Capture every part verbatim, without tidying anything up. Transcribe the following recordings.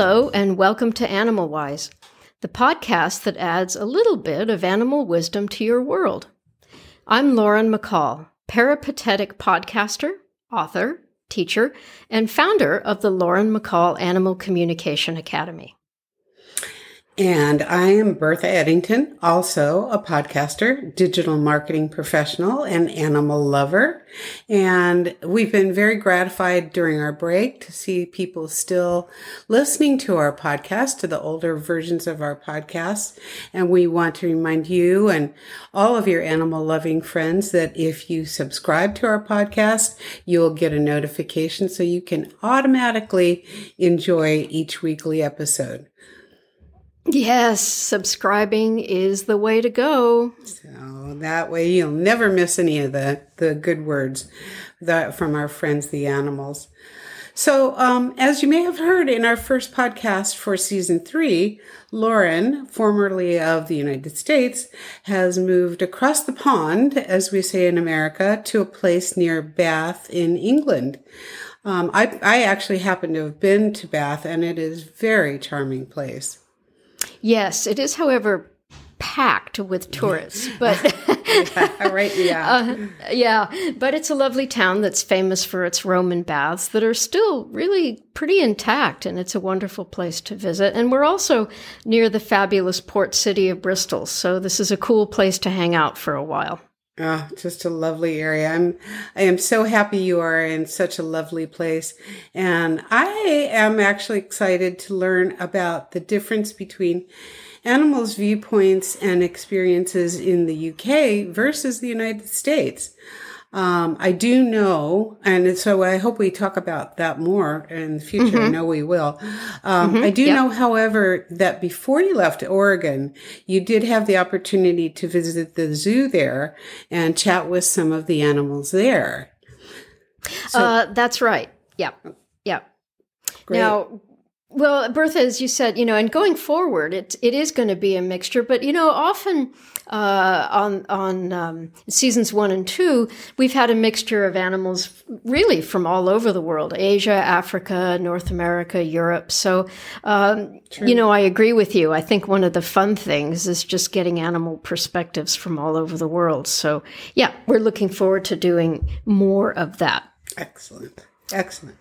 Hello, and welcome to Animal Wise, the podcast that adds a little bit of animal wisdom to your world. I'm Lauren McCall, peripatetic podcaster, author, teacher, and founder of the Lauren McCall Animal Communication Academy. And I am Bertha Eddington, also a podcaster, digital marketing professional, and animal lover. And we've been very gratified during our break to see people still listening to our podcast, to the older versions of our podcast. And we want to remind you and all of your animal loving friends that if you subscribe to our podcast, you'll get a notification so you can automatically enjoy each weekly episode. Yes, subscribing is the way to go. So that way you'll never miss any of the, the good words that from our friends, the animals. So um, as you may have heard in our first podcast for season three, Lauren, formerly of the United States, has moved across the pond, as we say in America, to a place near Bath in England. Um, I, I actually happen to have been to Bath, and it is a very charming place. Yes, it is, however, packed with tourists, but yeah, right, yeah. Uh, yeah, but it's a lovely town that's famous for its Roman baths that are still really pretty intact, and it's a wonderful place to visit. And we're also near the fabulous port city of Bristol, so this is a cool place to hang out for a while. Oh, just a lovely area. I'm, I am so happy you are in such a lovely place. And I am actually excited to learn about the difference between animals' viewpoints and experiences in the U K versus the United States. Um, I do know, and so I hope we talk about that more in the future. Mm-hmm. I know we will. Um, mm-hmm. I do yep. know, however, that before you left Oregon, you did have the opportunity to visit the zoo there and chat with some of the animals there. So, uh, that's right. Yeah. Yeah. Great. Now, well, Bertha, as you said, you know, and going forward, it, it is going to be a mixture. But, you know, often uh, on on um, seasons one and two, we've had a mixture of animals really from all over the world, Asia, Africa, North America, Europe. So, um, you know, I agree with you. I think one of the fun things is just getting animal perspectives from all over the world. So, yeah, we're looking forward to doing more of that. Excellent. Excellent.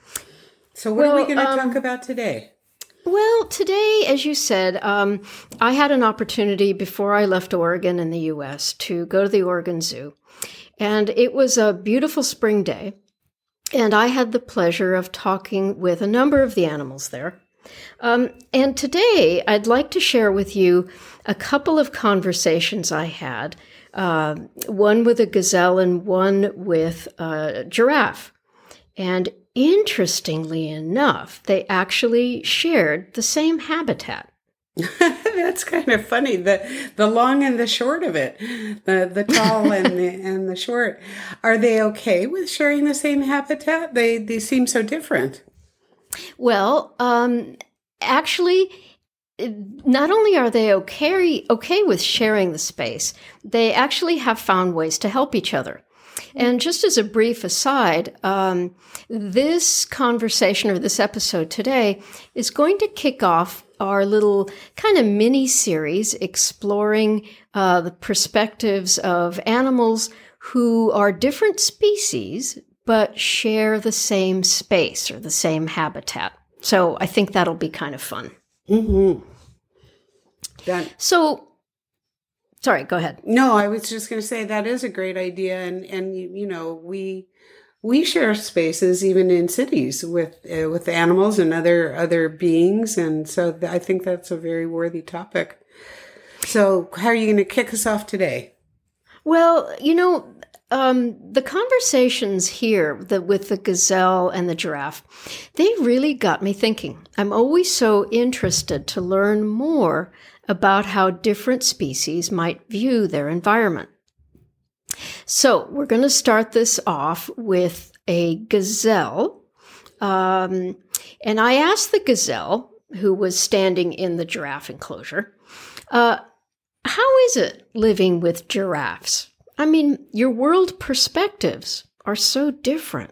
So what well, are we going to um, talk about today? Well, today, as you said, um, I had an opportunity before I left Oregon in the U S to go to the Oregon Zoo. And it was a beautiful spring day. And I had the pleasure of talking with a number of the animals there. Um, and today, I'd like to share with you a couple of conversations I had, uh, one with a gazelle and one with a giraffe. And interestingly enough, they actually shared the same habitat. That's kind of funny, the the long and the short of it, the the tall and the and the short. Are they okay with sharing the same habitat? They they seem so different. Well, um, actually, not only are they okay okay with sharing the space, they actually have found ways to help each other. And just as a brief aside, um, this conversation or this episode today is going to kick off our little kind of mini-series exploring uh, the perspectives of animals who are different species but share the same space or the same habitat. So I think that'll be kind of fun. Mm-hmm. Done. So... Sorry, go ahead. No, I was just going to say that is a great idea. And, and you, you know, we we share spaces even in cities with uh, with animals and other other beings. And so th- I think that's a very worthy topic. So how are you going to kick us off today? Well, you know, um, the conversations here the, with the gazelle and the giraffe, they really got me thinking. I'm always so interested to learn more about how different species might view their environment. So we're going to start this off with a gazelle. Um, and I asked the gazelle, who was standing in the giraffe enclosure, uh, how is it living with giraffes? I mean, your world perspectives are so different.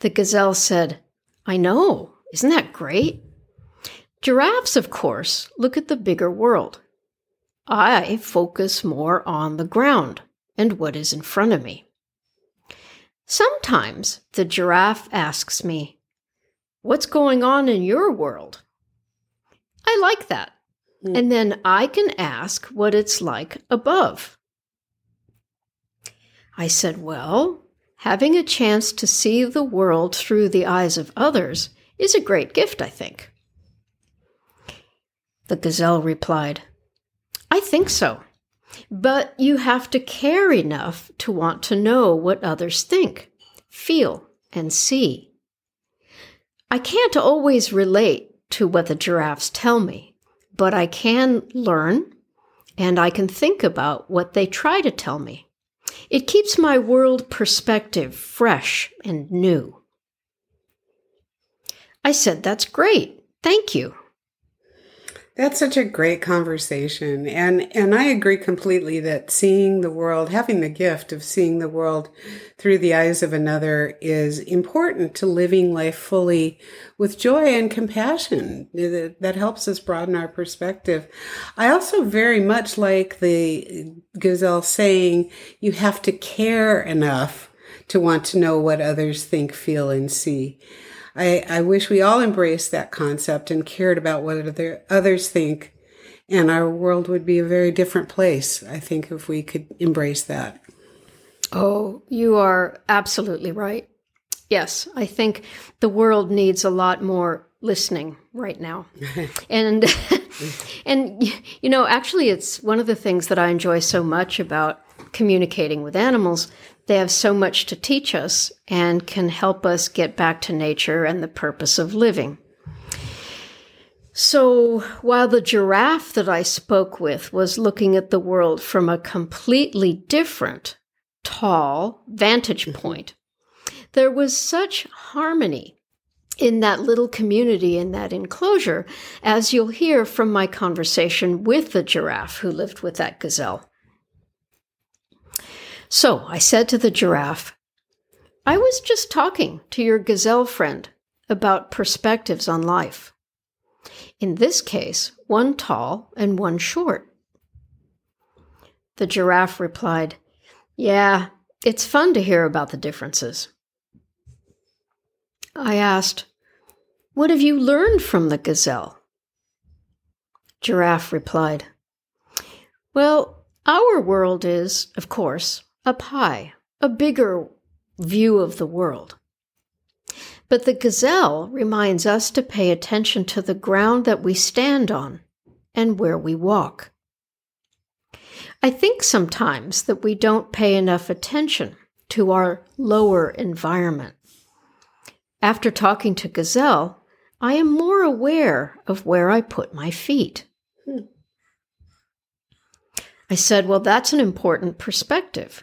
The gazelle said, I know, isn't that great? Giraffes, of course, look at the bigger world. I focus more on the ground and what is in front of me. Sometimes the giraffe asks me, "What's going on in your world?" I like that. Mm. And then I can ask what it's like above. I said, well, having a chance to see the world through the eyes of others is a great gift, I think. The gazelle replied, I think so, but you have to care enough to want to know what others think, feel, and see. I can't always relate to what the giraffes tell me, but I can learn and I can think about what they try to tell me. It keeps my world perspective fresh and new. I said, that's great. Thank you. That's such a great conversation. And, and I agree completely that seeing the world, having the gift of seeing the world through the eyes of another is important to living life fully with joy and compassion. That helps us broaden our perspective. I also very much like the gazelle saying, you have to care enough to want to know what others think, feel, and see. I, I wish we all embraced that concept and cared about what other, others think, and our world would be a very different place, I think, if we could embrace that. Oh, you are absolutely right. Yes, I think the world needs a lot more listening right now. and, and you know, actually, it's one of the things that I enjoy so much about communicating with animals. They have so much to teach us and can help us get back to nature and the purpose of living. So while the giraffe that I spoke with was looking at the world from a completely different, tall vantage point, there was such harmony in that little community, in that enclosure, as you'll hear from my conversation with the giraffe who lived with that gazelle. So I said to the giraffe, I was just talking to your gazelle friend about perspectives on life. In this case, one tall and one short. The giraffe replied, yeah, it's fun to hear about the differences. I asked, what have you learned from the gazelle? Giraffe replied, well, our world is, of course, up high, a bigger view of the world. But the gazelle reminds us to pay attention to the ground that we stand on and where we walk. I think sometimes that we don't pay enough attention to our lower environment. After talking to gazelle, I am more aware of where I put my feet. Hmm. I said, well, that's an important perspective.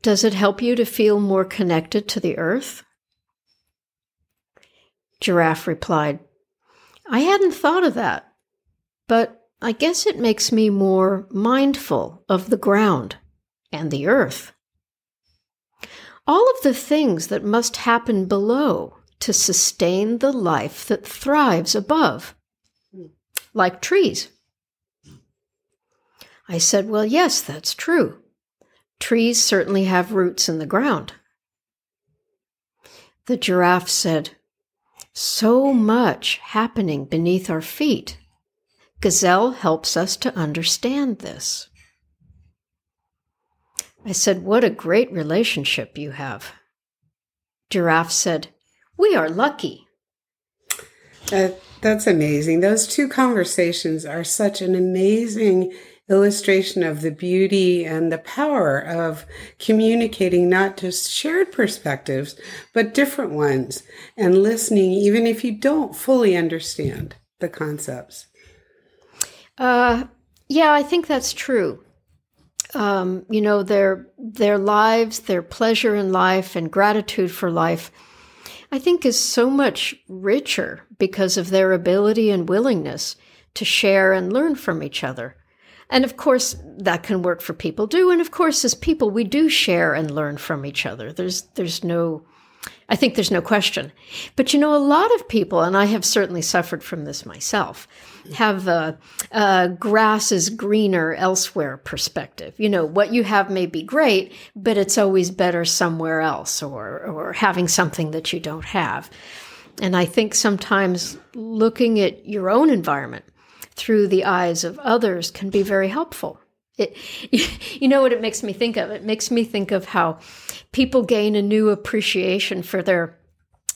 Does it help you to feel more connected to the earth? Giraffe replied, I hadn't thought of that, but I guess it makes me more mindful of the ground and the earth. All of the things that must happen below to sustain the life that thrives above, like trees. I said, well, yes, that's true. Trees certainly have roots in the ground. The giraffe said, so much happening beneath our feet. Gazelle helps us to understand this. I said, what a great relationship you have. Giraffe said, we are lucky. Uh, that's amazing. Those two conversations are such an amazing illustration of the beauty and the power of communicating not just shared perspectives, but different ones, and listening even if you don't fully understand the concepts. Uh, yeah, I think that's true. Um, you know, their their lives, their pleasure in life and gratitude for life, I think is so much richer because of their ability and willingness to share and learn from each other. And of course, that can work for people do. And of course, as people, we do share and learn from each other. There's there's no I think there's no question. But, you know, a lot of people, and I have certainly suffered from this myself, have a, a grass is greener elsewhere perspective. You know, what you have may be great, but it's always better somewhere else, or, or having something that you don't have. And I think sometimes looking at your own environment through the eyes of others can be very helpful. It, you know what it makes me think of? It makes me think of how people gain a new appreciation for their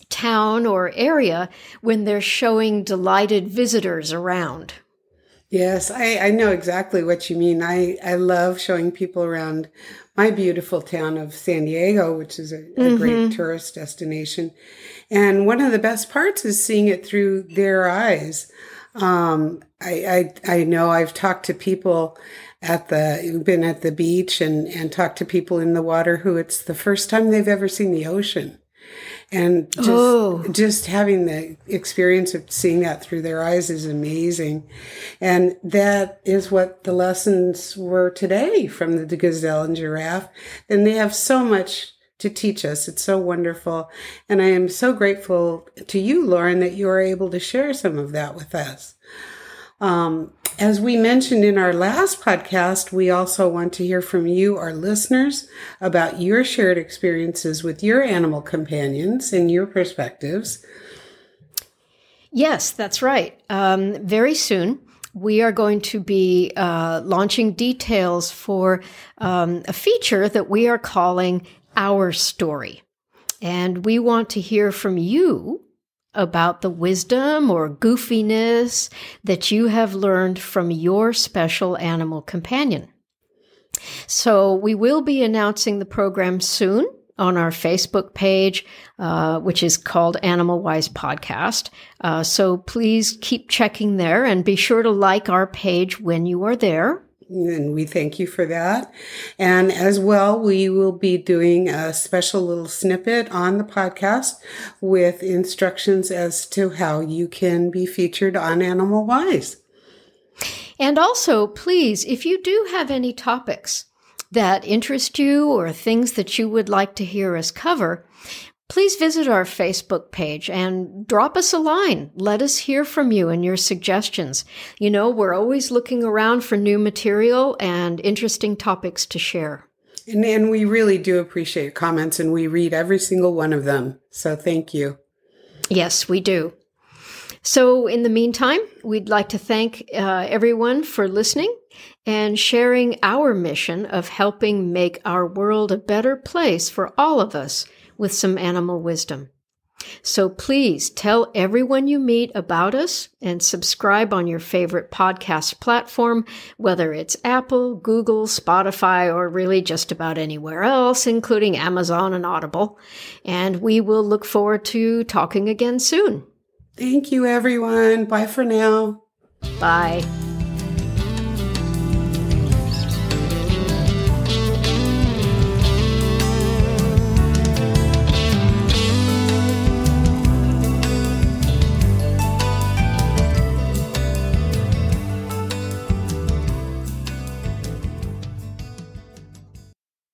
town or area when they're showing delighted visitors around. Yes, I, I know exactly what you mean. I, I love showing people around my beautiful town of San Diego, which is a, a mm-hmm. great tourist destination. And one of the best parts is seeing it through their eyes. Um, I, I, I know I've talked to people at the, been at the beach and, and talked to people in the water who it's the first time they've ever seen the ocean. And just, oh. just having the experience of seeing that through their eyes is amazing. And that is what the lessons were today from the gazelle and giraffe. And they have so much to teach us. It's so wonderful. And I am so grateful to you, Lauren, that you are able to share some of that with us. Um, as we mentioned in our last podcast, we also want to hear from you, our listeners, about your shared experiences with your animal companions and your perspectives. Yes, that's right. Um, very soon, we are going to be uh, launching details for um, a feature that we are calling Our Story. And we want to hear from you about the wisdom or goofiness that you have learned from your special animal companion. So we will be announcing the program soon on our Facebook page, uh, which is called Animal Wise Podcast. Uh, so please keep checking there and be sure to like our page when you are there. And we thank you for that. And as well, we will be doing a special little snippet on the podcast with instructions as to how you can be featured on Animal Wise. And also, please, if you do have any topics that interest you or things that you would like to hear us cover, please visit our Facebook page and drop us a line. Let us hear from you and your suggestions. You know, we're always looking around for new material and interesting topics to share. And, and we really do appreciate comments, and we read every single one of them. So thank you. Yes, we do. So in the meantime, we'd like to thank uh, everyone for listening and sharing our mission of helping make our world a better place for all of us with some animal wisdom. So please tell everyone you meet about us and subscribe on your favorite podcast platform, whether it's Apple, Google, Spotify, or really just about anywhere else, including Amazon and Audible. And we will look forward to talking again soon. Thank you, everyone. Bye for now. Bye.